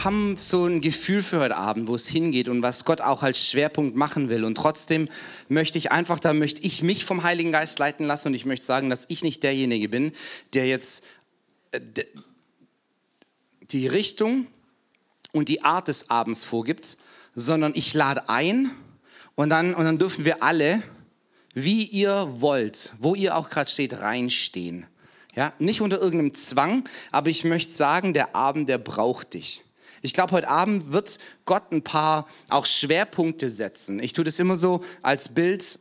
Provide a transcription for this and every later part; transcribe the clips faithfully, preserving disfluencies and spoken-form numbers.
wir haben so ein Gefühl für heute Abend, wo es hingeht und was Gott auch als Schwerpunkt machen will. Und trotzdem möchte ich einfach, da möchte ich mich vom Heiligen Geist leiten lassen und ich möchte sagen, dass ich nicht derjenige bin, der jetzt die Richtung und die Art des Abends vorgibt, sondern ich lade ein und dann, und dann dürfen wir alle, wie ihr wollt, wo ihr auch gerade steht, reinstehen. Ja, nicht unter irgendeinem Zwang, aber ich möchte sagen, der Abend, der braucht dich. Ich glaube, heute Abend wird Gott ein paar auch Schwerpunkte setzen. Ich tue das immer so als Bild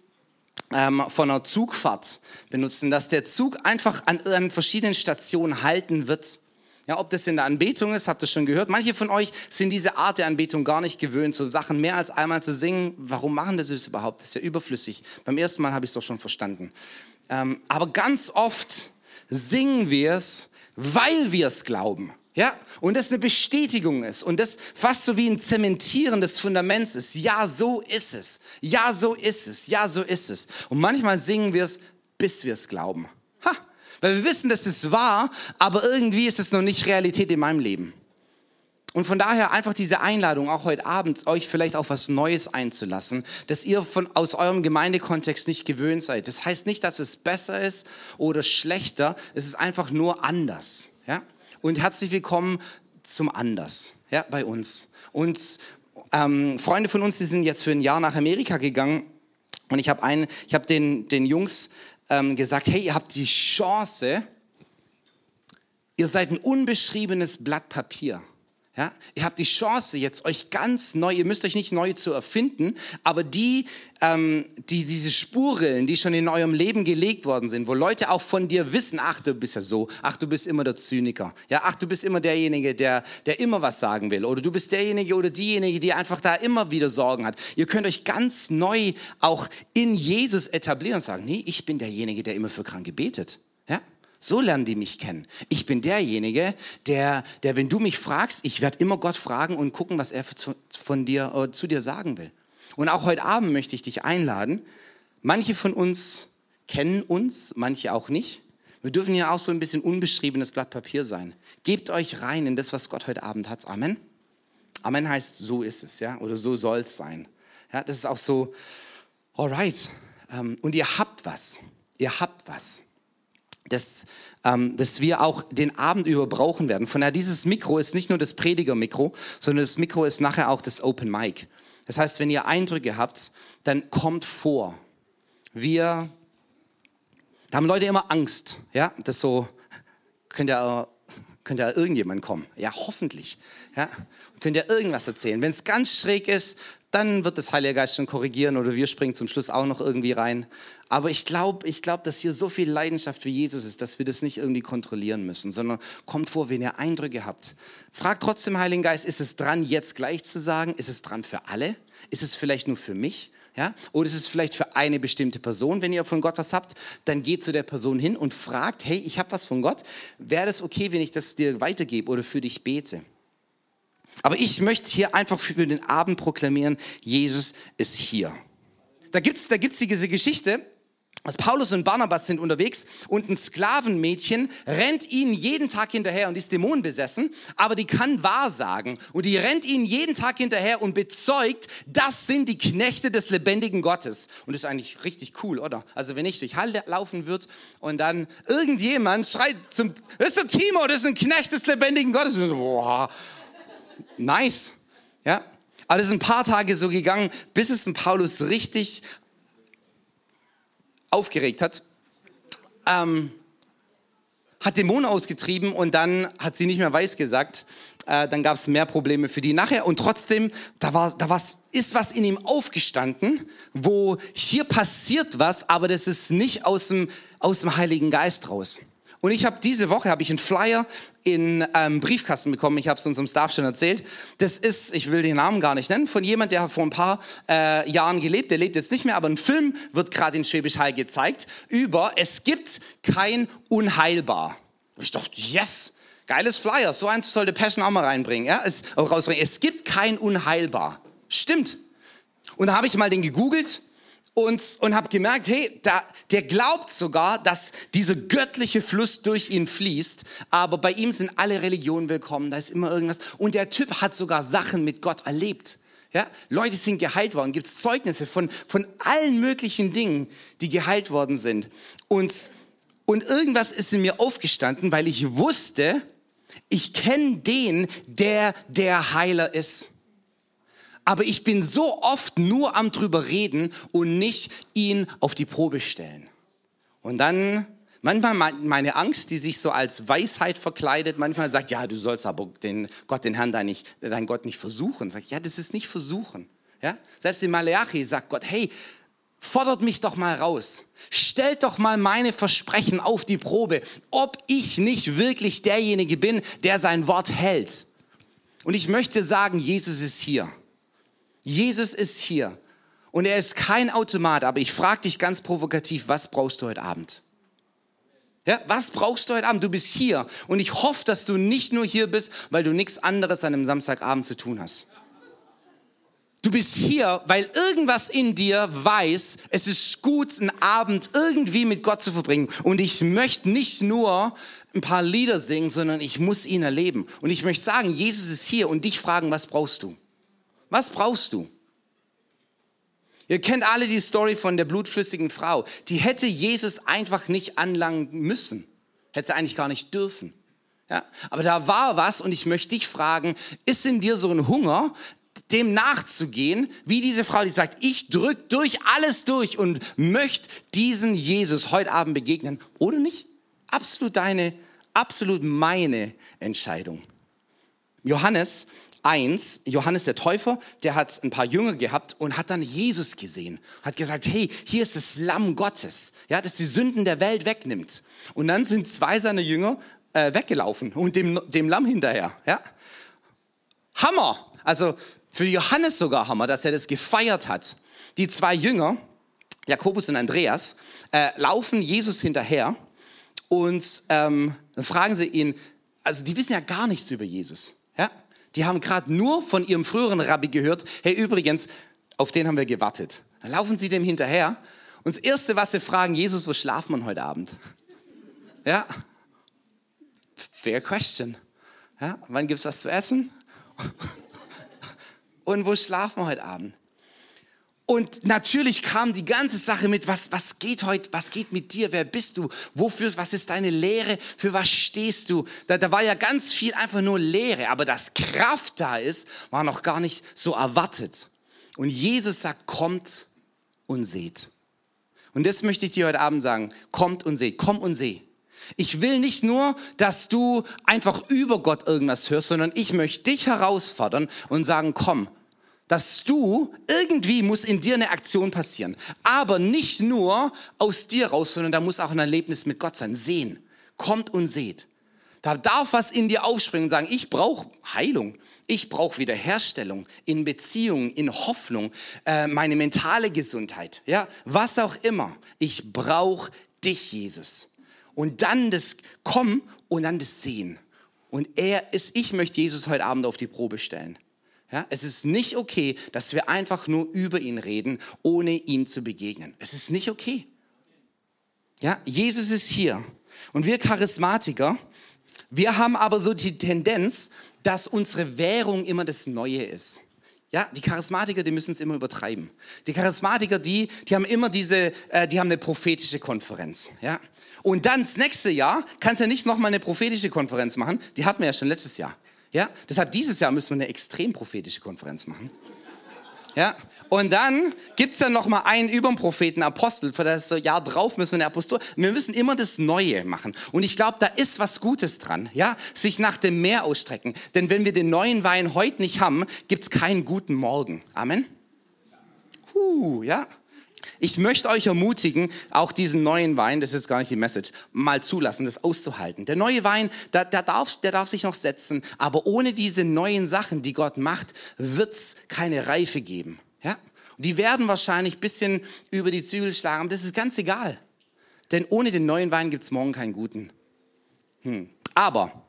ähm, von einer Zugfahrt benutzen, dass der Zug einfach an, an verschiedenen Stationen halten wird. Ja, ob das in der Anbetung ist, habt ihr schon gehört. Manche von euch sind diese Art der Anbetung gar nicht gewöhnt, so Sachen mehr als einmal zu singen. Warum machen das jetzt überhaupt? Das ist ja überflüssig. Beim ersten Mal habe ich es doch schon verstanden. Ähm, aber ganz oft singen wir es, weil wir es glauben. Ja? Und das eine Bestätigung ist. Und das fast so wie ein Zementieren des Fundaments ist. Ja, so ist es. Ja, so ist es. Ja, so ist es. Und manchmal singen wir es, bis wir es glauben. Ha! Weil wir wissen, dass es wahr, aber irgendwie ist es noch nicht Realität in meinem Leben. Und von daher einfach diese Einladung, auch heute Abend, euch vielleicht auf was Neues einzulassen, dass ihr von, aus eurem Gemeindekontext nicht gewöhnt seid. Das heißt nicht, dass es besser ist oder schlechter, es ist einfach nur anders. Ja? Und herzlich willkommen zum Anders, ja, bei uns. Und ähm, Freunde von uns, die sind jetzt für ein Jahr nach Amerika gegangen und ich habe einen, ich habe den, den Jungs ähm, gesagt, hey, ihr habt die Chance, ihr seid ein unbeschriebenes Blatt Papier. Ja, ihr habt die Chance jetzt euch ganz neu, ihr müsst euch nicht neu zu erfinden, aber die, ähm, die, diese Spurrillen, die schon in eurem Leben gelegt worden sind, wo Leute auch von dir wissen, ach du bist ja so, ach du bist immer der Zyniker, ja, ach du bist immer derjenige, der, der immer was sagen will oder du bist derjenige oder diejenige, die einfach da immer wieder Sorgen hat. Ihr könnt euch ganz neu auch in Jesus etablieren und sagen, nee, ich bin derjenige, der immer für Kranke betet, ja. So lernen die mich kennen. Ich bin derjenige, der, der, wenn du mich fragst, ich werde immer Gott fragen und gucken, was er zu, von dir, äh, zu dir sagen will. Und auch heute Abend möchte ich dich einladen. Manche von uns kennen uns, manche auch nicht. Wir dürfen ja auch so ein bisschen unbeschriebenes Blatt Papier sein. Gebt euch rein in das, was Gott heute Abend hat. Amen. Amen heißt, so ist es, ja, oder so soll es sein. Ja, das ist auch so, alright. Ähm, und ihr habt was. Ihr habt was. Dass, ähm, dass wir auch den Abend über brauchen werden. Von daher, dieses Mikro ist nicht nur das Prediger-Mikro, sondern das Mikro ist nachher auch das Open Mic. Das heißt, wenn ihr Eindrücke habt, dann kommt vor. Wir, da haben Leute immer Angst, ja, dass so, könnt ihr, könnt ihr irgendjemand kommen? Ja, hoffentlich. Ja, könnt ihr irgendwas erzählen? Wenn es ganz schräg ist, dann wird das Heilige Geist schon korrigieren oder wir springen zum Schluss auch noch irgendwie rein. Aber ich glaube, ich glaub, dass hier so viel Leidenschaft für Jesus ist, dass wir das nicht irgendwie kontrollieren müssen, sondern kommt vor, wenn ihr Eindrücke habt. Fragt trotzdem Heiligen Geist, ist es dran, jetzt gleich zu sagen? Ist es dran für alle? Ist es vielleicht nur für mich? Ja? Oder ist es vielleicht für eine bestimmte Person? Wenn ihr von Gott was habt, dann geht zu der Person hin und fragt, hey, ich habe was von Gott. Wäre das okay, wenn ich das dir weitergebe oder für dich bete? Aber ich möchte hier einfach für den Abend proklamieren, Jesus ist hier. Da gibt's, da gibt's diese Geschichte, dass Paulus und Barnabas sind unterwegs und ein Sklavenmädchen rennt ihnen jeden Tag hinterher und die ist dämonenbesessen, aber die kann wahrsagen und die rennt ihnen jeden Tag hinterher und bezeugt, das sind die Knechte des lebendigen Gottes. Und das ist eigentlich richtig cool, oder? Also wenn ich durch Halle laufen würde und dann irgendjemand schreit zum, das ist der Timo, das ist ein Knecht des lebendigen Gottes. Und so, boah. Nice, ja. Aber das ist ein paar Tage so gegangen, bis es den Paulus richtig aufgeregt hat. Ähm, hat Dämonen ausgetrieben und dann hat sie nicht mehr weiß gesagt. Äh, dann gab es mehr Probleme für die nachher. Und trotzdem, da war, da war's, ist was in ihm aufgestanden, wo hier passiert was, aber das ist nicht aus dem, aus dem Heiligen Geist raus. Und ich habe diese Woche habe ich einen Flyer in ähm, Briefkasten bekommen. Ich habe es unserem Staff schon erzählt. Das ist, ich will den Namen gar nicht nennen, von jemand, der vor ein paar äh, Jahren gelebt. Der lebt jetzt nicht mehr, aber ein Film wird gerade in Schwäbisch Hall gezeigt über es gibt kein Unheilbar. Ich dachte, yes, geiles Flyer. So eins sollte Passion auch mal reinbringen, ja, es auch rausbringen. Es gibt kein Unheilbar. Stimmt. Und da habe ich mal den gegoogelt. und, und habe gemerkt, hey, da, der glaubt sogar, dass diese göttliche Fluss durch ihn fließt, aber bei ihm sind alle Religionen willkommen, da ist immer irgendwas. Und der Typ hat sogar Sachen mit Gott erlebt. Ja? Leute sind geheilt worden, gibt es Zeugnisse von, von allen möglichen Dingen, die geheilt worden sind. Und, und irgendwas ist in mir aufgestanden, weil ich wusste, ich kenne den, der der Heiler ist. Aber ich bin so oft nur am drüber reden und nicht ihn auf die Probe stellen. Und dann manchmal meine Angst, die sich so als Weisheit verkleidet, manchmal sagt, ja, du sollst aber den Gott, den Herrn, dein, nicht, dein Gott nicht versuchen. Sagt, ja, das ist nicht versuchen. Ja? Selbst in Maleachi sagt Gott, hey, fordert mich doch mal raus. Stellt doch mal meine Versprechen auf die Probe, ob ich nicht wirklich derjenige bin, der sein Wort hält. Und ich möchte sagen, Jesus ist hier. Jesus ist hier. Und er ist kein Automat, aber ich frage dich ganz provokativ, was brauchst du heute Abend? Ja, was brauchst du heute Abend? Du bist hier. Und ich hoffe, dass du nicht nur hier bist, weil du nichts anderes an einem Samstagabend zu tun hast. Du bist hier, weil irgendwas in dir weiß, es ist gut, einen Abend irgendwie mit Gott zu verbringen. Und ich möchte nicht nur ein paar Lieder singen, sondern ich muss ihn erleben. Und ich möchte sagen, Jesus ist hier und dich fragen, was brauchst du? Was brauchst du? Ihr kennt alle die Story von der blutflüssigen Frau. Die hätte Jesus einfach nicht anlangen müssen. Hätte sie eigentlich gar nicht dürfen. Ja? Aber da war was und ich möchte dich fragen, ist in dir so ein Hunger, dem nachzugehen, wie diese Frau, die sagt, ich drücke durch alles durch und möchte diesen Jesus heute Abend begegnen, oder nicht? Absolut deine, absolut meine Entscheidung. Johannes eins, Johannes der Täufer, der hat ein paar Jünger gehabt und hat dann Jesus gesehen. Hat gesagt, hey, hier ist das Lamm Gottes, ja, das die Sünden der Welt wegnimmt. Und dann sind zwei seiner Jünger äh, weggelaufen und dem, dem Lamm hinterher. Ja? Hammer! Also für Johannes sogar Hammer, dass er das gefeiert hat. Die zwei Jünger, Jakobus und Andreas, äh, laufen Jesus hinterher und ähm, dann fragen sie ihn, also die wissen ja gar nichts über Jesus. Ja? Die haben gerade nur von ihrem früheren Rabbi gehört, hey, übrigens, auf den haben wir gewartet. Dann laufen sie dem hinterher und das Erste, was sie fragen, Jesus, wo schlafen wir heute Abend? Ja, fair question. Ja? Wann gibt's was zu essen? Und wo schlafen wir heute Abend? Und natürlich kam die ganze Sache mit, was, was geht heute, was geht mit dir, wer bist du, wofür, was ist deine Lehre, für was stehst du? Da, da war ja ganz viel einfach nur Lehre, aber dass Kraft da ist, war noch gar nicht so erwartet. Und Jesus sagt, kommt und seht. Und das möchte ich dir heute Abend sagen, kommt und seht, komm und seh. Ich will nicht nur, dass du einfach über Gott irgendwas hörst, sondern ich möchte dich herausfordern und sagen, komm, dass du, irgendwie muss in dir eine Aktion passieren, aber nicht nur aus dir raus, sondern da muss auch ein Erlebnis mit Gott sein, sehen, kommt und seht. Da darf was in dir aufspringen und sagen, ich brauche Heilung, ich brauche Wiederherstellung in Beziehungen, in Hoffnung, äh, meine mentale Gesundheit, ja, was auch immer. Ich brauche dich, Jesus. Und dann das Kommen und dann das Sehen. Und er ist, ich möchte Jesus heute Abend auf die Probe stellen. Ja, es ist nicht okay, dass wir einfach nur über ihn reden, ohne ihm zu begegnen. Es ist nicht okay. Ja, Jesus ist hier. Und wir Charismatiker, wir haben aber so die Tendenz, dass unsere Währung immer das Neue ist. Ja, die Charismatiker, die müssen es immer übertreiben. Die Charismatiker, die, die haben immer diese, äh, die haben eine prophetische Konferenz. Ja. Und dann das nächste Jahr kannst du ja nicht nochmal eine prophetische Konferenz machen. Die hatten wir ja schon letztes Jahr. Ja? Deshalb dieses Jahr müssen wir eine extrem prophetische Konferenz machen. Ja? Und dann gibt es ja nochmal einen über den Propheten, Apostel. Für das Jahr drauf müssen wir eine Apostel. Wir müssen immer das Neue machen. Und ich glaube, da ist was Gutes dran. Ja? Sich nach dem Meer ausstrecken. Denn wenn wir den neuen Wein heute nicht haben, gibt es keinen guten Morgen. Amen? Huh, ja? Ich möchte euch ermutigen, auch diesen neuen Wein, das ist gar nicht die Message, mal zulassen, das auszuhalten. Der neue Wein, der, der, darf, der darf sich noch setzen, aber ohne diese neuen Sachen, die Gott macht, wird es keine Reife geben. Ja? Die werden wahrscheinlich ein bisschen über die Zügel schlagen, aber das ist ganz egal. Denn ohne den neuen Wein gibt es morgen keinen guten. Hm. Aber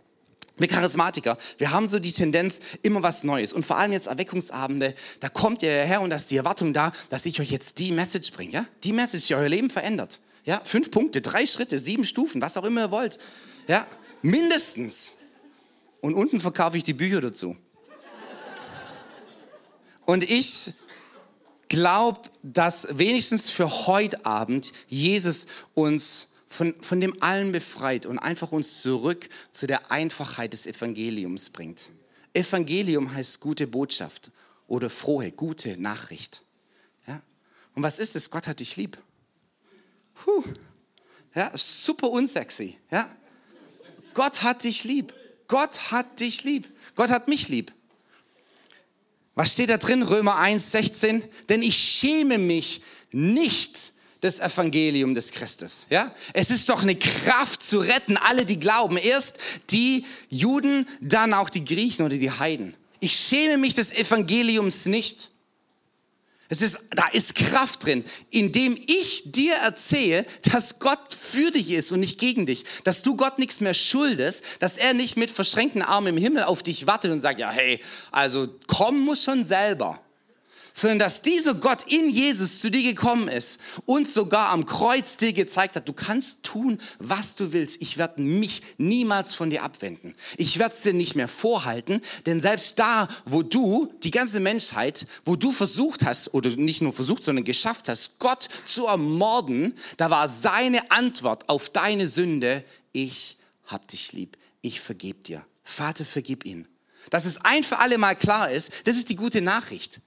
Wir Charismatiker, wir haben so die Tendenz, immer was Neues. Und vor allem jetzt Erweckungsabende, da kommt ihr her und da ist die Erwartung da, dass ich euch jetzt die Message bringe. Ja? Die Message, die euer Leben verändert. Ja? Fünf Punkte, drei Schritte, sieben Stufen, was auch immer ihr wollt. Ja? Mindestens. Und unten verkaufe ich die Bücher dazu. Und ich glaube, dass wenigstens für heute Abend Jesus uns Von, von dem Allen befreit und einfach uns zurück zu der Einfachheit des Evangeliums bringt. Evangelium heißt gute Botschaft oder frohe, gute Nachricht. Ja? Und was ist es? Gott hat dich lieb. Puh. Ja, super unsexy. Ja? Gott hat dich lieb. Gott hat dich lieb. Gott hat mich lieb. Was steht da drin? Römer eins, sechzehn. Denn ich schäme mich nicht des Evangelium des Christus. Ja? Es ist doch eine Kraft zu retten, alle, die glauben. Erst die Juden, dann auch die Griechen oder die Heiden. Ich schäme mich des Evangeliums nicht. Es ist, da ist Kraft drin, indem ich dir erzähle, dass Gott für dich ist und nicht gegen dich. Dass du Gott nichts mehr schuldest, dass er nicht mit verschränkten Armen im Himmel auf dich wartet und sagt, ja hey, also komm muss schon selber. Sondern dass dieser Gott in Jesus zu dir gekommen ist und sogar am Kreuz dir gezeigt hat, du kannst tun, was du willst. Ich werde mich niemals von dir abwenden. Ich werde es dir nicht mehr vorhalten, denn selbst da, wo du, die ganze Menschheit, wo du versucht hast, oder nicht nur versucht, sondern geschafft hast, Gott zu ermorden, da war seine Antwort auf deine Sünde, ich hab dich lieb, ich vergeb dir. Vater, vergib ihn. Dass es ein für alle Mal klar ist, das ist die gute Nachricht.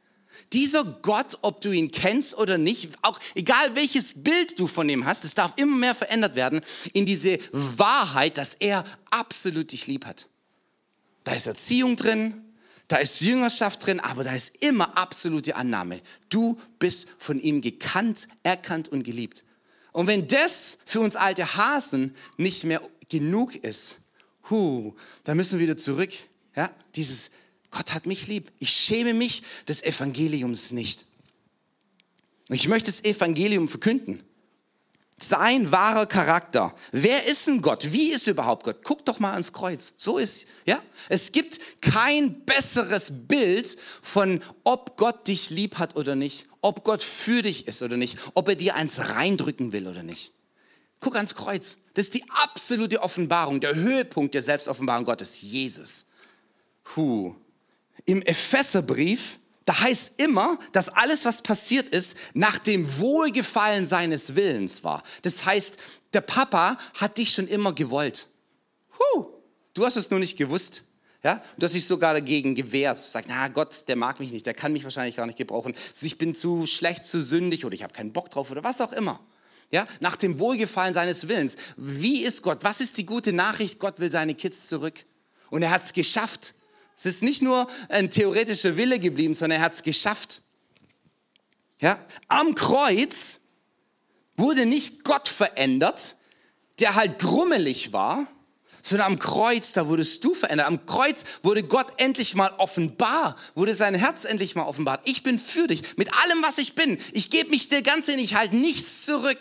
Dieser Gott, ob du ihn kennst oder nicht, auch egal welches Bild du von ihm hast, es darf immer mehr verändert werden in diese Wahrheit, dass er absolut dich lieb hat. Da ist Erziehung drin, da ist Jüngerschaft drin, aber da ist immer absolute Annahme. Du bist von ihm gekannt, erkannt und geliebt. Und wenn das für uns alte Hasen nicht mehr genug ist, huh, dann müssen wir wieder zurück. Ja, dieses Gott hat mich lieb. Ich schäme mich des Evangeliums nicht. Und ich möchte das Evangelium verkünden. Sein wahrer Charakter. Wer ist denn Gott? Wie ist überhaupt Gott? Guck doch mal ans Kreuz. So ist, ja? Es gibt kein besseres Bild von, ob Gott dich lieb hat oder nicht, ob Gott für dich ist oder nicht, ob er dir eins reindrücken will oder nicht. Guck ans Kreuz. Das ist die absolute Offenbarung, der Höhepunkt der Selbstoffenbarung Gottes, Jesus. Huh. Im Epheserbrief, da heißt immer, dass alles, was passiert ist, nach dem Wohlgefallen seines Willens war. Das heißt, der Papa hat dich schon immer gewollt. Huh, du hast es nur nicht gewusst. Ja? Du hast dich sogar dagegen gewehrt. Sag, na Gott, der mag mich nicht, der kann mich wahrscheinlich gar nicht gebrauchen. Ich bin zu schlecht, zu sündig oder ich habe keinen Bock drauf oder was auch immer. Ja? Nach dem Wohlgefallen seines Willens. Wie ist Gott? Was ist die gute Nachricht? Gott will seine Kids zurück. Und er hat es geschafft. Es ist nicht nur ein theoretischer Wille geblieben, sondern er hat es geschafft. Ja? Am Kreuz wurde nicht Gott verändert, der halt grummelig war, sondern am Kreuz, da wurdest du verändert. Am Kreuz wurde Gott endlich mal offenbar, wurde sein Herz endlich mal offenbart. Ich bin für dich, mit allem, was ich bin. Ich gebe mich dir ganz hin, ich halte nichts zurück.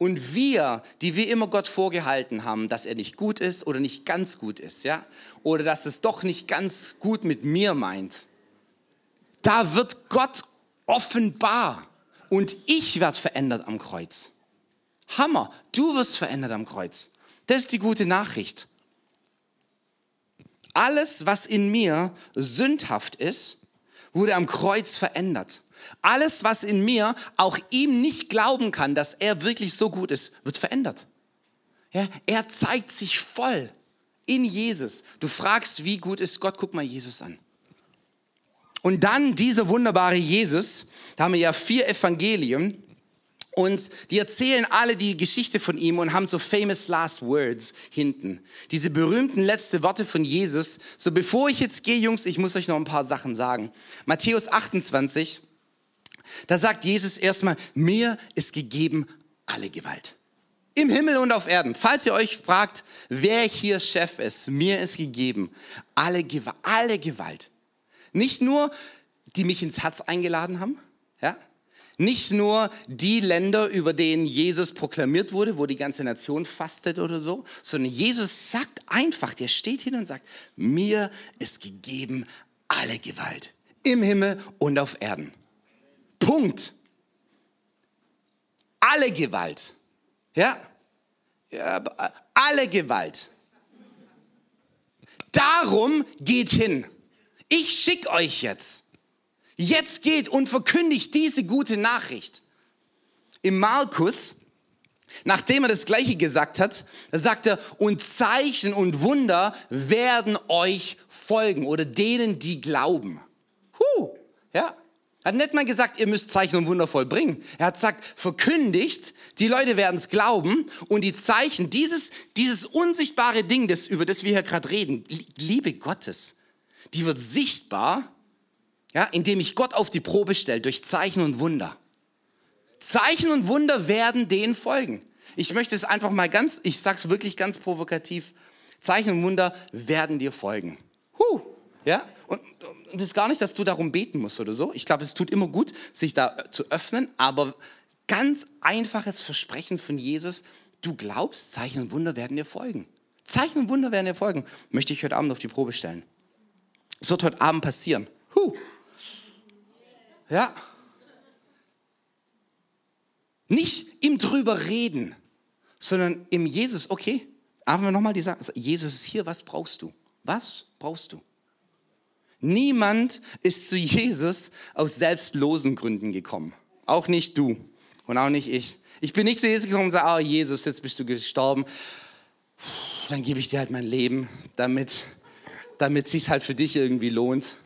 Und wir, die wir immer Gott vorgehalten haben, dass er nicht gut ist oder nicht ganz gut ist, ja, oder dass es doch nicht ganz gut mit mir meint, da wird Gott offenbar und ich werde verändert am Kreuz. Hammer, du wirst verändert am Kreuz. Das ist die gute Nachricht. Alles, was in mir sündhaft ist, wurde am Kreuz verändert. Alles, was in mir auch ihm nicht glauben kann, dass er wirklich so gut ist, wird verändert. Ja, er zeigt sich voll in Jesus. Du fragst, wie gut ist Gott? Guck mal Jesus an. Und dann dieser wunderbare Jesus, da haben wir ja vier Evangelien und die erzählen alle die Geschichte von ihm und haben so famous last words hinten. Diese berühmten letzten Worte von Jesus. So, bevor ich jetzt gehe, Jungs, ich muss euch noch ein paar Sachen sagen. Matthäus achtundzwanzig. Da sagt Jesus erstmal, mir ist gegeben alle Gewalt. Im Himmel und auf Erden. Falls ihr euch fragt, wer hier Chef ist, mir ist gegeben alle, alle Gewalt. Nicht nur, die mich ins Herz eingeladen haben, ja? nicht nur die Länder, über denen Jesus proklamiert wurde, wo die ganze Nation fastet oder so, sondern Jesus sagt einfach, der steht hin und sagt, mir ist gegeben alle Gewalt im Himmel und auf Erden. Punkt. Alle Gewalt. Ja? Ja, alle Gewalt. Darum geht hin. Ich schicke euch jetzt. Jetzt geht und verkündigt diese gute Nachricht. Im Markus, nachdem er das Gleiche gesagt hat, sagt er, und Zeichen und Wunder werden euch folgen oder denen, die glauben. Huh, ja. Er hat nicht mal gesagt, ihr müsst Zeichen und Wunder vollbringen. Er hat gesagt, verkündigt, die Leute werden es glauben und die Zeichen, dieses, dieses unsichtbare Ding, das, über das wir hier gerade reden, Liebe Gottes, die wird sichtbar, ja, indem ich Gott auf die Probe stelle durch Zeichen und Wunder. Zeichen und Wunder werden denen folgen. Ich möchte es einfach mal ganz, ich sag's wirklich ganz provokativ, Zeichen und Wunder werden dir folgen. Huh, ja. Und das ist gar nicht, dass du darum beten musst oder so. Ich glaube, es tut immer gut, sich da zu öffnen. Aber ganz einfaches Versprechen von Jesus, du glaubst, Zeichen und Wunder werden dir folgen. Zeichen und Wunder werden dir folgen. Möchte ich heute Abend auf die Probe stellen. Es wird heute Abend passieren. Huh. Ja. Nicht im drüber reden, sondern im Jesus. Okay, haben wir nochmal die Sache. Jesus ist hier, was brauchst du? Was brauchst du? Niemand ist zu Jesus aus selbstlosen Gründen gekommen. Auch nicht du und auch nicht ich. Ich bin nicht zu Jesus gekommen und sage, oh Jesus, jetzt bist du gestorben. Dann gebe ich dir halt mein Leben, damit, damit es sich halt für dich irgendwie lohnt.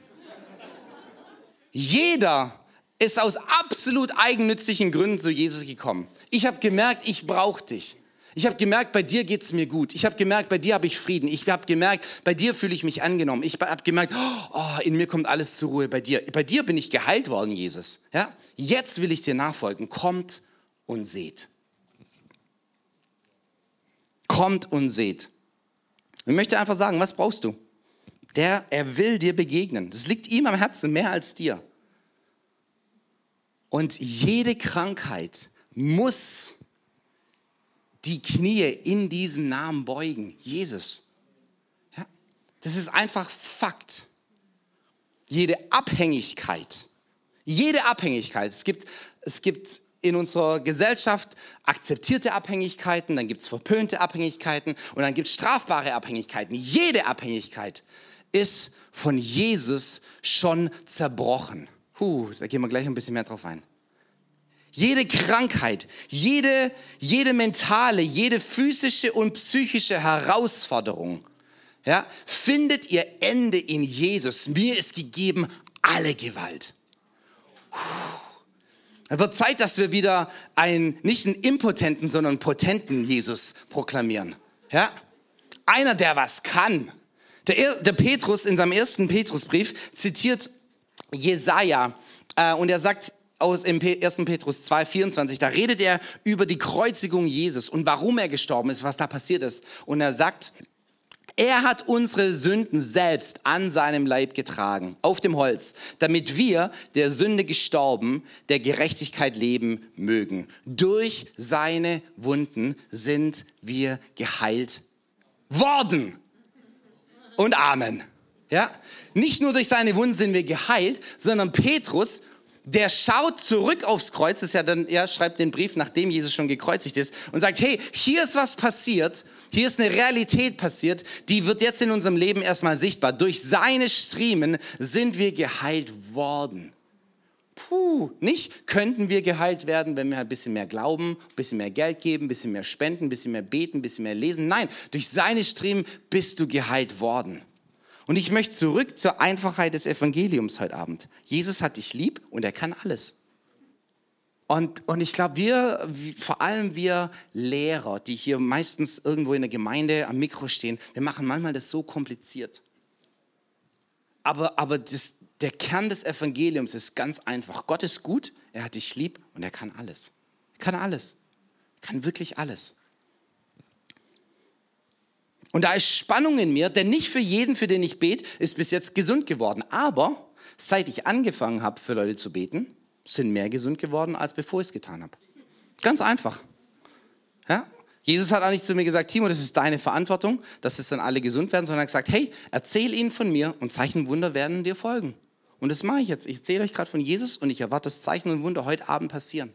Jeder ist aus absolut eigennützigen Gründen zu Jesus gekommen. Ich habe gemerkt, ich brauche dich. Ich habe gemerkt, bei dir geht's mir gut. Ich habe gemerkt, bei dir habe ich Frieden. Ich habe gemerkt, bei dir fühle ich mich angenommen. Ich habe gemerkt, oh, in mir kommt alles zur Ruhe bei dir. Bei dir bin ich geheilt worden, Jesus. Ja? Jetzt will ich dir nachfolgen. Kommt und seht. Kommt und seht. Ich möchte einfach sagen, was brauchst du? Der, er will dir begegnen. Das liegt ihm am Herzen mehr als dir. Und jede Krankheit muss die Knie in diesem Namen beugen. Jesus. Ja? Das ist einfach Fakt. Jede Abhängigkeit. Jede Abhängigkeit. Es gibt, es gibt in unserer Gesellschaft akzeptierte Abhängigkeiten, dann gibt es verpönte Abhängigkeiten und dann gibt es strafbare Abhängigkeiten. Jede Abhängigkeit ist von Jesus schon zerbrochen. Huh, da gehen wir gleich ein bisschen mehr drauf ein. Jede Krankheit, jede, jede mentale, jede physische und psychische Herausforderung, ja, findet ihr Ende in Jesus. Mir ist gegeben alle Gewalt. Es wird Zeit, dass wir wieder einen, nicht einen impotenten, sondern einen potenten Jesus proklamieren. Ja? Einer, der was kann. Der, der Petrus in seinem ersten Petrusbrief zitiert Jesaja äh, und er sagt, aus im ersten Petrus zwei, vierundzwanzig, da redet er über die Kreuzigung Jesus und warum er gestorben ist, was da passiert ist. Und er sagt, er hat unsere Sünden selbst an seinem Leib getragen, auf dem Holz, damit wir, der Sünde gestorben, der Gerechtigkeit leben mögen. Durch seine Wunden sind wir geheilt worden. Und Amen. Ja? Nicht nur durch seine Wunden sind wir geheilt, sondern Petrus, der schaut zurück aufs Kreuz, das ist ja dann, er schreibt den Brief, nachdem Jesus schon gekreuzigt ist, und sagt, hey, hier ist was passiert, hier ist eine Realität passiert, die wird jetzt in unserem Leben erstmal sichtbar. Durch seine Striemen sind wir geheilt worden. Puh, nicht könnten wir geheilt werden, wenn wir ein bisschen mehr glauben, ein bisschen mehr Geld geben, ein bisschen mehr spenden, ein bisschen mehr beten, ein bisschen mehr lesen. Nein, durch seine Striemen bist du geheilt worden. Und ich möchte zurück zur Einfachheit des Evangeliums heute Abend. Jesus hat dich lieb und er kann alles. Und, und ich glaube, wir, vor allem wir Lehrer, die hier meistens irgendwo in der Gemeinde am Mikro stehen, wir machen manchmal das so kompliziert. Aber, aber das, der Kern des Evangeliums ist ganz einfach. Gott ist gut, er hat dich lieb und er kann alles. Er kann alles. Er kann wirklich alles. Und da ist Spannung in mir, denn nicht für jeden, für den ich bete, ist bis jetzt gesund geworden. Aber seit ich angefangen habe, für Leute zu beten, sind mehr gesund geworden, als bevor ich es getan habe. Ganz einfach. Ja? Jesus hat auch nicht zu mir gesagt, Timo, das ist deine Verantwortung, dass es dann alle gesund werden, sondern er hat gesagt, hey, erzähl ihnen von mir und Zeichen und Wunder werden dir folgen. Und das mache ich jetzt. Ich erzähle euch gerade von Jesus und ich erwarte, dass Zeichen und Wunder heute Abend passieren.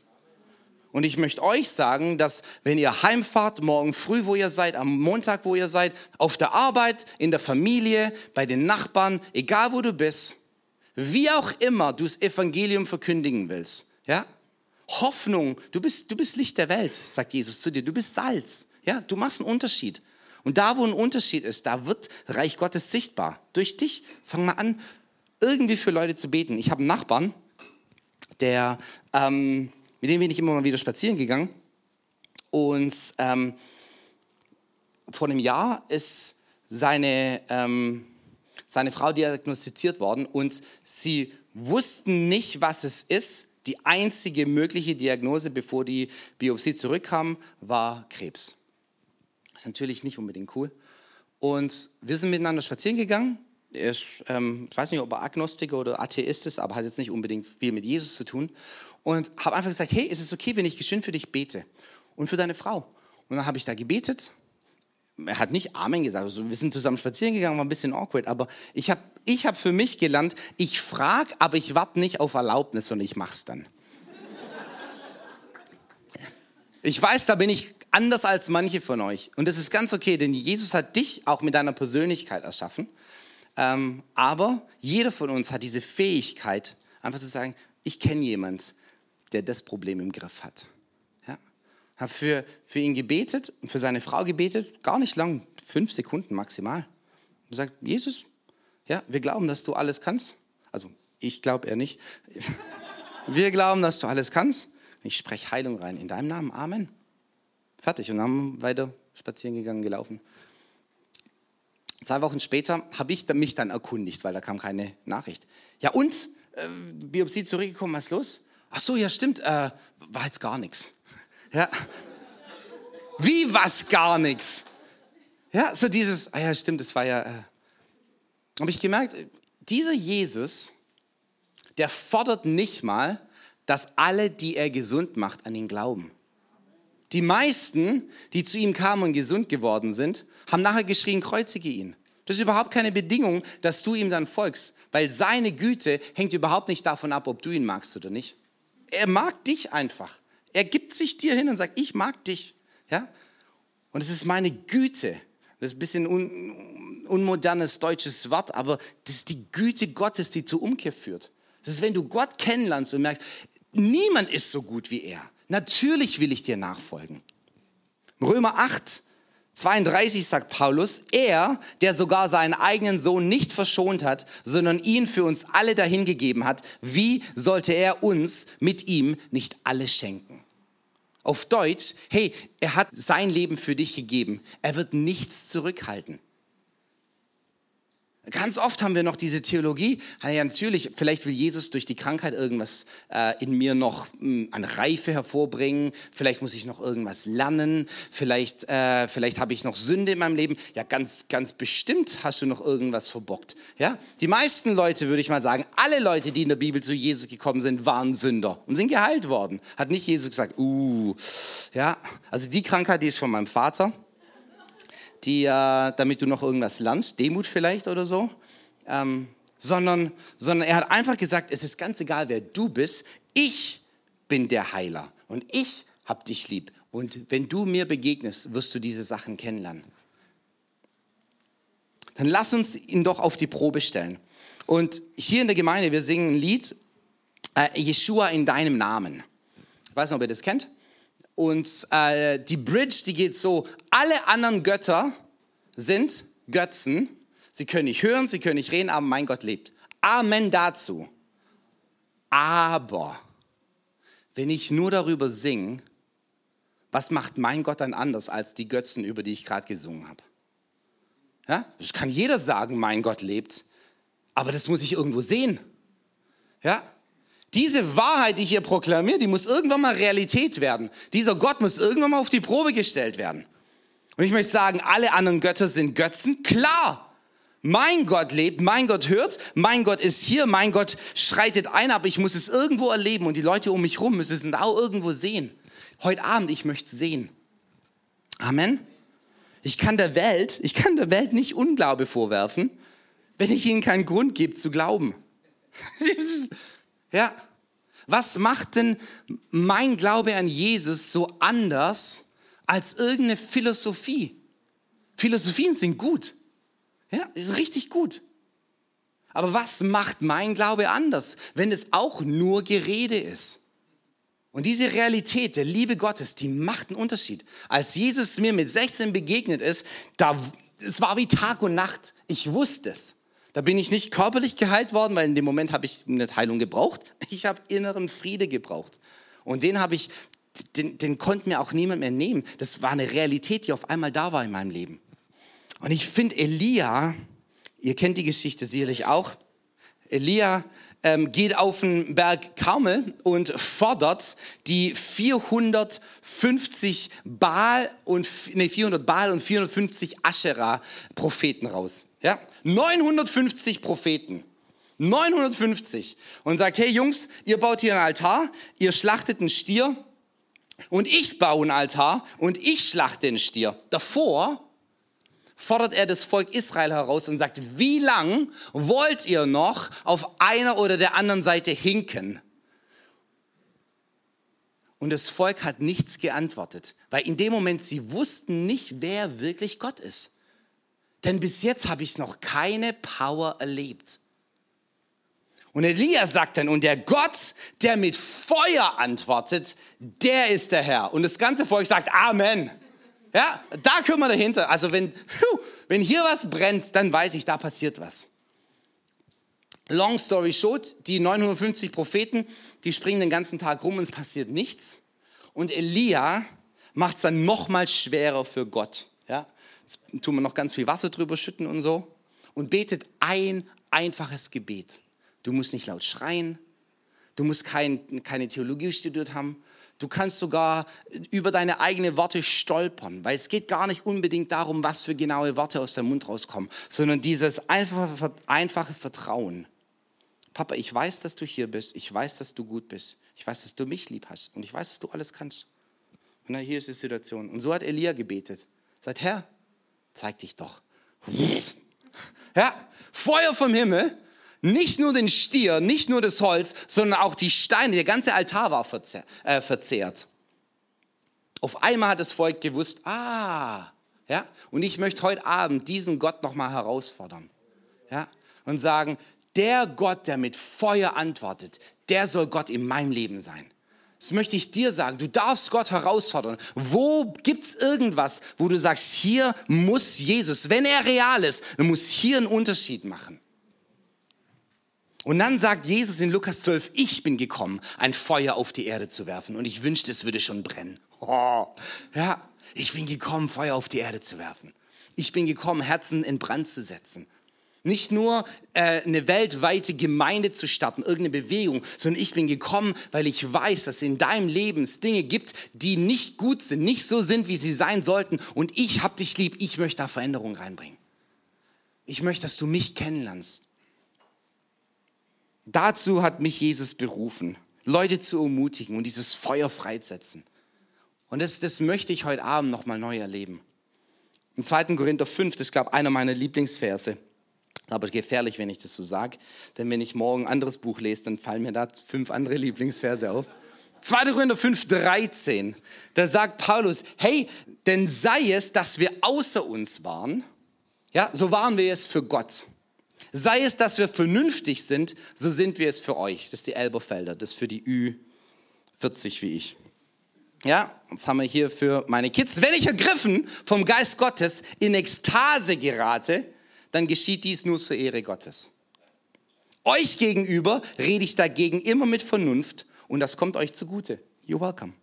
Und ich möchte euch sagen, dass wenn ihr heimfahrt, morgen früh, wo ihr seid, am Montag, wo ihr seid, auf der Arbeit, in der Familie, bei den Nachbarn, egal wo du bist, wie auch immer du das Evangelium verkündigen willst, ja, Hoffnung, du bist, du bist Licht der Welt, sagt Jesus zu dir, du bist Salz, ja, du machst einen Unterschied. Und da, wo ein Unterschied ist, da wird Reich Gottes sichtbar. Durch dich, fang mal an, irgendwie für Leute zu beten. Ich habe einen Nachbarn, der, ähm, mit dem bin ich immer mal wieder spazieren gegangen und ähm, vor einem Jahr ist seine, ähm, seine Frau diagnostiziert worden und sie wussten nicht, was es ist. Die einzige mögliche Diagnose, bevor die Biopsie zurückkam, war Krebs. Das ist natürlich nicht unbedingt cool. Und wir sind miteinander spazieren gegangen. Er ist, ähm, ich weiß nicht, ob er Agnostiker oder Atheist ist, aber hat jetzt nicht unbedingt viel mit Jesus zu tun. Und habe einfach gesagt, hey, ist es okay, wenn ich geschwind für dich bete und für deine Frau? Und dann habe ich da gebetet. Er hat nicht Amen gesagt. Also wir sind zusammen spazieren gegangen, war ein bisschen awkward. Aber ich habe ich hab für mich gelernt, ich frage, aber ich warte nicht auf Erlaubnis, sondern ich mache es dann. Ich weiß, da bin ich anders als manche von euch. Und das ist ganz okay, denn Jesus hat dich auch mit deiner Persönlichkeit erschaffen. Ähm, aber jeder von uns hat diese Fähigkeit, einfach zu sagen, ich kenne jemanden, der das Problem im Griff hat. Ja? Habe für, für ihn gebetet und für seine Frau gebetet, gar nicht lang, fünf Sekunden maximal. Und sagt, Jesus, ja, wir glauben, dass du alles kannst. Also ich glaube, er nicht. Wir glauben, dass du alles kannst. Ich spreche Heilung rein, in deinem Namen, Amen. Fertig und dann haben wir weiter spazieren gegangen, gelaufen. Zwei Wochen später habe ich mich dann erkundigt, weil da kam keine Nachricht. Ja und? Äh, Biopsie zurückgekommen, was ist los? Ach so, ja stimmt, äh, war jetzt gar nichts. Ja. Wie, was gar nichts? Ja, so dieses, ah ja stimmt, das war ja... Äh. Habe ich gemerkt, dieser Jesus, der fordert nicht mal, dass alle, die er gesund macht, an ihn glauben. Die meisten, die zu ihm kamen und gesund geworden sind, haben nachher geschrien, kreuzige ihn. Das ist überhaupt keine Bedingung, dass du ihm dann folgst, weil seine Güte hängt überhaupt nicht davon ab, ob du ihn magst oder nicht. Er mag dich einfach. Er gibt sich dir hin und sagt, ich mag dich. Ja? Und es ist meine Güte. Das ist ein bisschen un, unmodernes deutsches Wort, aber das ist die Güte Gottes, die zur Umkehr führt. Das ist, wenn du Gott kennenlernst und merkst, niemand ist so gut wie er. Natürlich will ich dir nachfolgen. Römer acht, zweiunddreißig sagt Paulus, er, der sogar seinen eigenen Sohn nicht verschont hat, sondern ihn für uns alle dahingegeben hat, wie sollte er uns mit ihm nicht alle schenken? Auf Deutsch, hey, er hat sein Leben für dich gegeben. Er wird nichts zurückhalten. Ganz oft haben wir noch diese Theologie, ja natürlich, vielleicht will Jesus durch die Krankheit irgendwas äh, in mir noch mh, an Reife hervorbringen, vielleicht muss ich noch irgendwas lernen, vielleicht, äh, vielleicht habe ich noch Sünde in meinem Leben. Ja, ganz, ganz bestimmt hast du noch irgendwas verbockt. Ja? Die meisten Leute, würde ich mal sagen, alle Leute, die in der Bibel zu Jesus gekommen sind, waren Sünder und sind geheilt worden. Hat nicht Jesus gesagt, uh, ja, also die Krankheit, die ist von meinem Vater. Die, äh, damit du noch irgendwas lernst, Demut vielleicht oder so, ähm, sondern, sondern er hat einfach gesagt, es ist ganz egal, wer du bist, ich bin der Heiler und ich hab dich lieb und wenn du mir begegnest, wirst du diese Sachen kennenlernen. Dann lass uns ihn doch auf die Probe stellen. Und hier in der Gemeinde, wir singen ein Lied, äh, Jeschua in deinem Namen. Ich weiß nicht, ob ihr das kennt. Und äh, die Bridge, die geht so, alle anderen Götter sind Götzen. Sie können nicht hören, sie können nicht reden, aber mein Gott lebt. Amen dazu. Aber wenn ich nur darüber singe, was macht mein Gott dann anders als die Götzen, über die ich gerade gesungen habe? Ja? Das kann jeder sagen, mein Gott lebt, aber das muss ich irgendwo sehen. Ja? Diese Wahrheit, die ich hier proklamiere, die muss irgendwann mal Realität werden. Dieser Gott muss irgendwann mal auf die Probe gestellt werden. Und ich möchte sagen, alle anderen Götter sind Götzen, klar. Mein Gott lebt, mein Gott hört, mein Gott ist hier, mein Gott schreitet ein, aber ich muss es irgendwo erleben und die Leute um mich rum müssen es auch irgendwo sehen. Heute Abend, ich möchte es sehen. Amen. Ich kann der Welt, ich kann der Welt nicht Unglaube vorwerfen, wenn ich ihnen keinen Grund gebe zu glauben. Ja. Was macht denn mein Glaube an Jesus so anders als irgendeine Philosophie? Philosophien sind gut. Ja, ist richtig gut. Aber was macht mein Glaube anders, wenn es auch nur Gerede ist? Und diese Realität der Liebe Gottes, die macht einen Unterschied. Als Jesus mir mit sechzehn begegnet ist, da, es war wie Tag und Nacht. Ich wusste es. Da bin ich nicht körperlich geheilt worden, weil in dem Moment habe ich eine Heilung gebraucht. Ich habe inneren Friede gebraucht. Und den habe ich, den, den konnte mir auch niemand mehr nehmen. Das war eine Realität, die auf einmal da war in meinem Leben. Und ich finde Elia, ihr kennt die Geschichte sicherlich auch, Elia ähm, geht auf den Berg Karmel und fordert die vierhundertfünfzig Baal und, nee, vierhundert Baal und vierhundertfünfzig Aschera-Propheten raus. Ja? neunhundertfünfzig Propheten. neunhundertfünfzig. Und sagt, hey Jungs, ihr baut hier einen Altar, ihr schlachtet einen Stier und ich baue einen Altar und ich schlachte einen Stier. Davor fordert er das Volk Israel heraus und sagt, wie lang wollt ihr noch auf einer oder der anderen Seite hinken? Und das Volk hat nichts geantwortet, weil in dem Moment sie wussten nicht, wer wirklich Gott ist. Denn bis jetzt habe ich noch keine Power erlebt. Und Elia sagt dann, und der Gott, der mit Feuer antwortet, der ist der Herr. Und das ganze Volk sagt, Amen. Ja, da können wir dahinter. Also wenn, wenn hier was brennt, dann weiß ich, da passiert was. Long story short, die neunhundertfünfzig Propheten, die springen den ganzen Tag rum und es passiert nichts. Und Elia macht es dann noch mal schwerer für Gott. Ja, jetzt tun wir noch ganz viel Wasser drüber schütten und so. Und betet ein einfaches Gebet. Du musst nicht laut schreien. Du musst kein, keine Theologie studiert haben. Du kannst sogar über deine eigenen Worte stolpern, weil es geht gar nicht unbedingt darum, was für genaue Worte aus deinem Mund rauskommen, sondern dieses einfache, einfache Vertrauen. Papa, ich weiß, dass du hier bist. Ich weiß, dass du gut bist. Ich weiß, dass du mich lieb hast. Und ich weiß, dass du alles kannst. Und na, hier ist die Situation. Und so hat Elia gebetet. Sagt, Herr, zeig dich doch. Ja, Feuer vom Himmel. Nicht nur den Stier, nicht nur das Holz, sondern auch die Steine. Der ganze Altar war verze- äh, verzehrt. Auf einmal hat das Volk gewusst, ah, ja. Und ich möchte heute Abend diesen Gott nochmal herausfordern. Ja, und sagen, der Gott, der mit Feuer antwortet, der soll Gott in meinem Leben sein. Das möchte ich dir sagen. Du darfst Gott herausfordern. Wo gibt's irgendwas, wo du sagst, hier muss Jesus, wenn er real ist, muss hier einen Unterschied machen. Und dann sagt Jesus in Lukas zwölf, ich bin gekommen, ein Feuer auf die Erde zu werfen. Und ich wünschte, es würde schon brennen. Oh, ja, ich bin gekommen, Feuer auf die Erde zu werfen. Ich bin gekommen, Herzen in Brand zu setzen. Nicht nur äh, eine weltweite Gemeinde zu starten, irgendeine Bewegung, sondern ich bin gekommen, weil ich weiß, dass in deinem Leben es Dinge gibt, die nicht gut sind, nicht so sind, wie sie sein sollten. Und ich hab dich lieb, ich möchte da Veränderung reinbringen. Ich möchte, dass du mich kennenlernst. Dazu hat mich Jesus berufen, Leute zu ermutigen und dieses Feuer freisetzen. Und das, das möchte ich heute Abend nochmal neu erleben. In zweiten Korinther fünf, das ist, glaube ich, einer meiner Lieblingsverse. Aber gefährlich, wenn ich das so sage. Denn wenn ich morgen ein anderes Buch lese, dann fallen mir da fünf andere Lieblingsverse auf. zweiten Korinther fünf, dreizehn. Da sagt Paulus, hey, denn sei es, dass wir außer uns waren, ja, so waren wir es für Gott. Sei es, dass wir vernünftig sind, so sind wir es für euch. Das ist die Elberfelder, das ist für die Ü vierzig wie ich. Ja, jetzt haben wir hier für meine Kids. Wenn ich ergriffen vom Geist Gottes in Ekstase gerate, dann geschieht dies nur zur Ehre Gottes. Euch gegenüber rede ich dagegen immer mit Vernunft und das kommt euch zugute. You're welcome.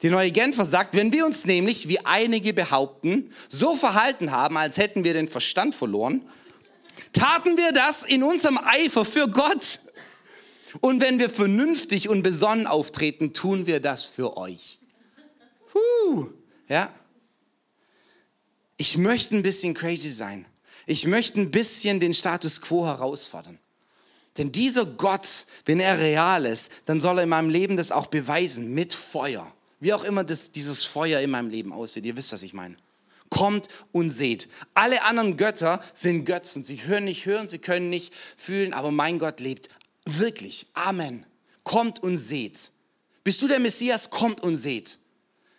Die Neue Genfer sagt, wenn wir uns nämlich, wie einige behaupten, so verhalten haben, als hätten wir den Verstand verloren, taten wir das in unserem Eifer für Gott. Und wenn wir vernünftig und besonnen auftreten, tun wir das für euch. Puh, ja. Ich möchte ein bisschen crazy sein. Ich möchte ein bisschen den Status quo herausfordern. Denn dieser Gott, wenn er real ist, dann soll er in meinem Leben das auch beweisen, mit Feuer. Wie auch immer das, dieses Feuer in meinem Leben aussieht. Ihr wisst, was ich meine. Kommt und seht. Alle anderen Götter sind Götzen. Sie hören nicht hören, sie können nicht fühlen, aber mein Gott lebt wirklich. Amen. Kommt und seht. Bist du der Messias? Kommt und seht.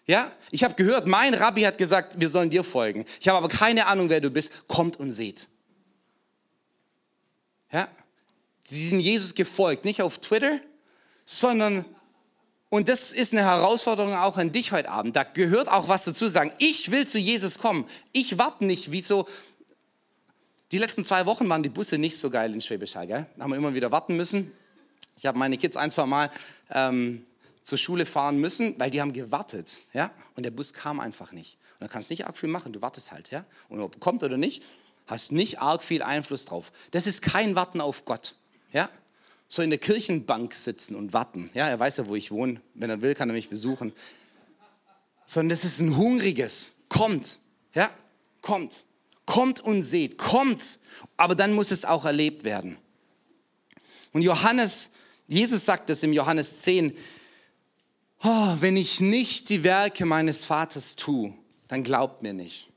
Ja? Ich habe gehört, mein Rabbi hat gesagt, wir sollen dir folgen. Ich habe aber keine Ahnung, wer du bist. Kommt und seht. Ja? Sie sind Jesus gefolgt, nicht auf Twitter, sondern, und das ist eine Herausforderung auch an dich heute Abend, da gehört auch was dazu, sagen, ich will zu Jesus kommen, ich warte nicht, wie so, die letzten zwei Wochen waren die Busse nicht so geil in Schwäbisch Hall, gell? Da haben wir immer wieder warten müssen. Ich habe meine Kids ein, zwei Mal ähm, zur Schule fahren müssen, weil die haben gewartet, ja, und der Bus kam einfach nicht. Und da kannst du nicht arg viel machen, du wartest halt, ja, und ob er kommt oder nicht, hast nicht arg viel Einfluss drauf. Das ist kein Warten auf Gott. Ja, so in der Kirchenbank sitzen und warten. Ja, er weiß ja, wo ich wohne. Wenn er will, kann er mich besuchen. Sondern das ist ein hungriges. Kommt, ja, kommt. Kommt und seht, kommt. Aber dann muss es auch erlebt werden. Und Johannes, Jesus sagt es im Johannes zehn, oh, wenn ich nicht die Werke meines Vaters tue, dann glaubt mir nicht.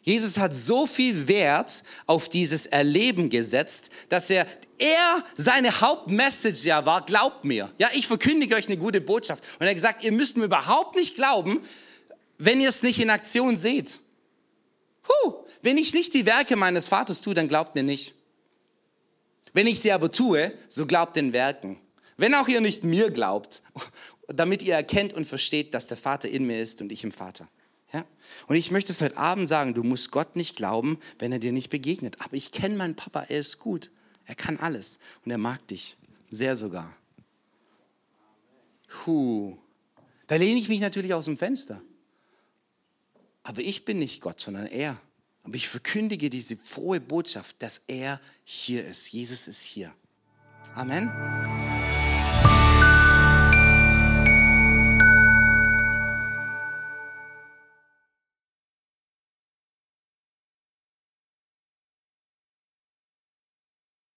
Jesus hat so viel Wert auf dieses Erleben gesetzt, dass er, er seine Hauptmessage ja war, glaubt mir. Ja, ich verkündige euch eine gute Botschaft. Und er hat gesagt, ihr müsst mir überhaupt nicht glauben, wenn ihr es nicht in Aktion seht. Huh, wenn ich nicht die Werke meines Vaters tue, dann glaubt mir nicht. Wenn ich sie aber tue, so glaubt den Werken. Wenn auch ihr nicht mir glaubt, damit ihr erkennt und versteht, dass der Vater in mir ist und ich im Vater. Ja? Und ich möchte es heute Abend sagen, du musst Gott nicht glauben, wenn er dir nicht begegnet. Aber ich kenne meinen Papa, er ist gut. Er kann alles und er mag dich. Sehr sogar. Huh. Da lehne ich mich natürlich aus dem Fenster. Aber ich bin nicht Gott, sondern er. Aber ich verkündige diese frohe Botschaft, dass er hier ist. Jesus ist hier. Amen.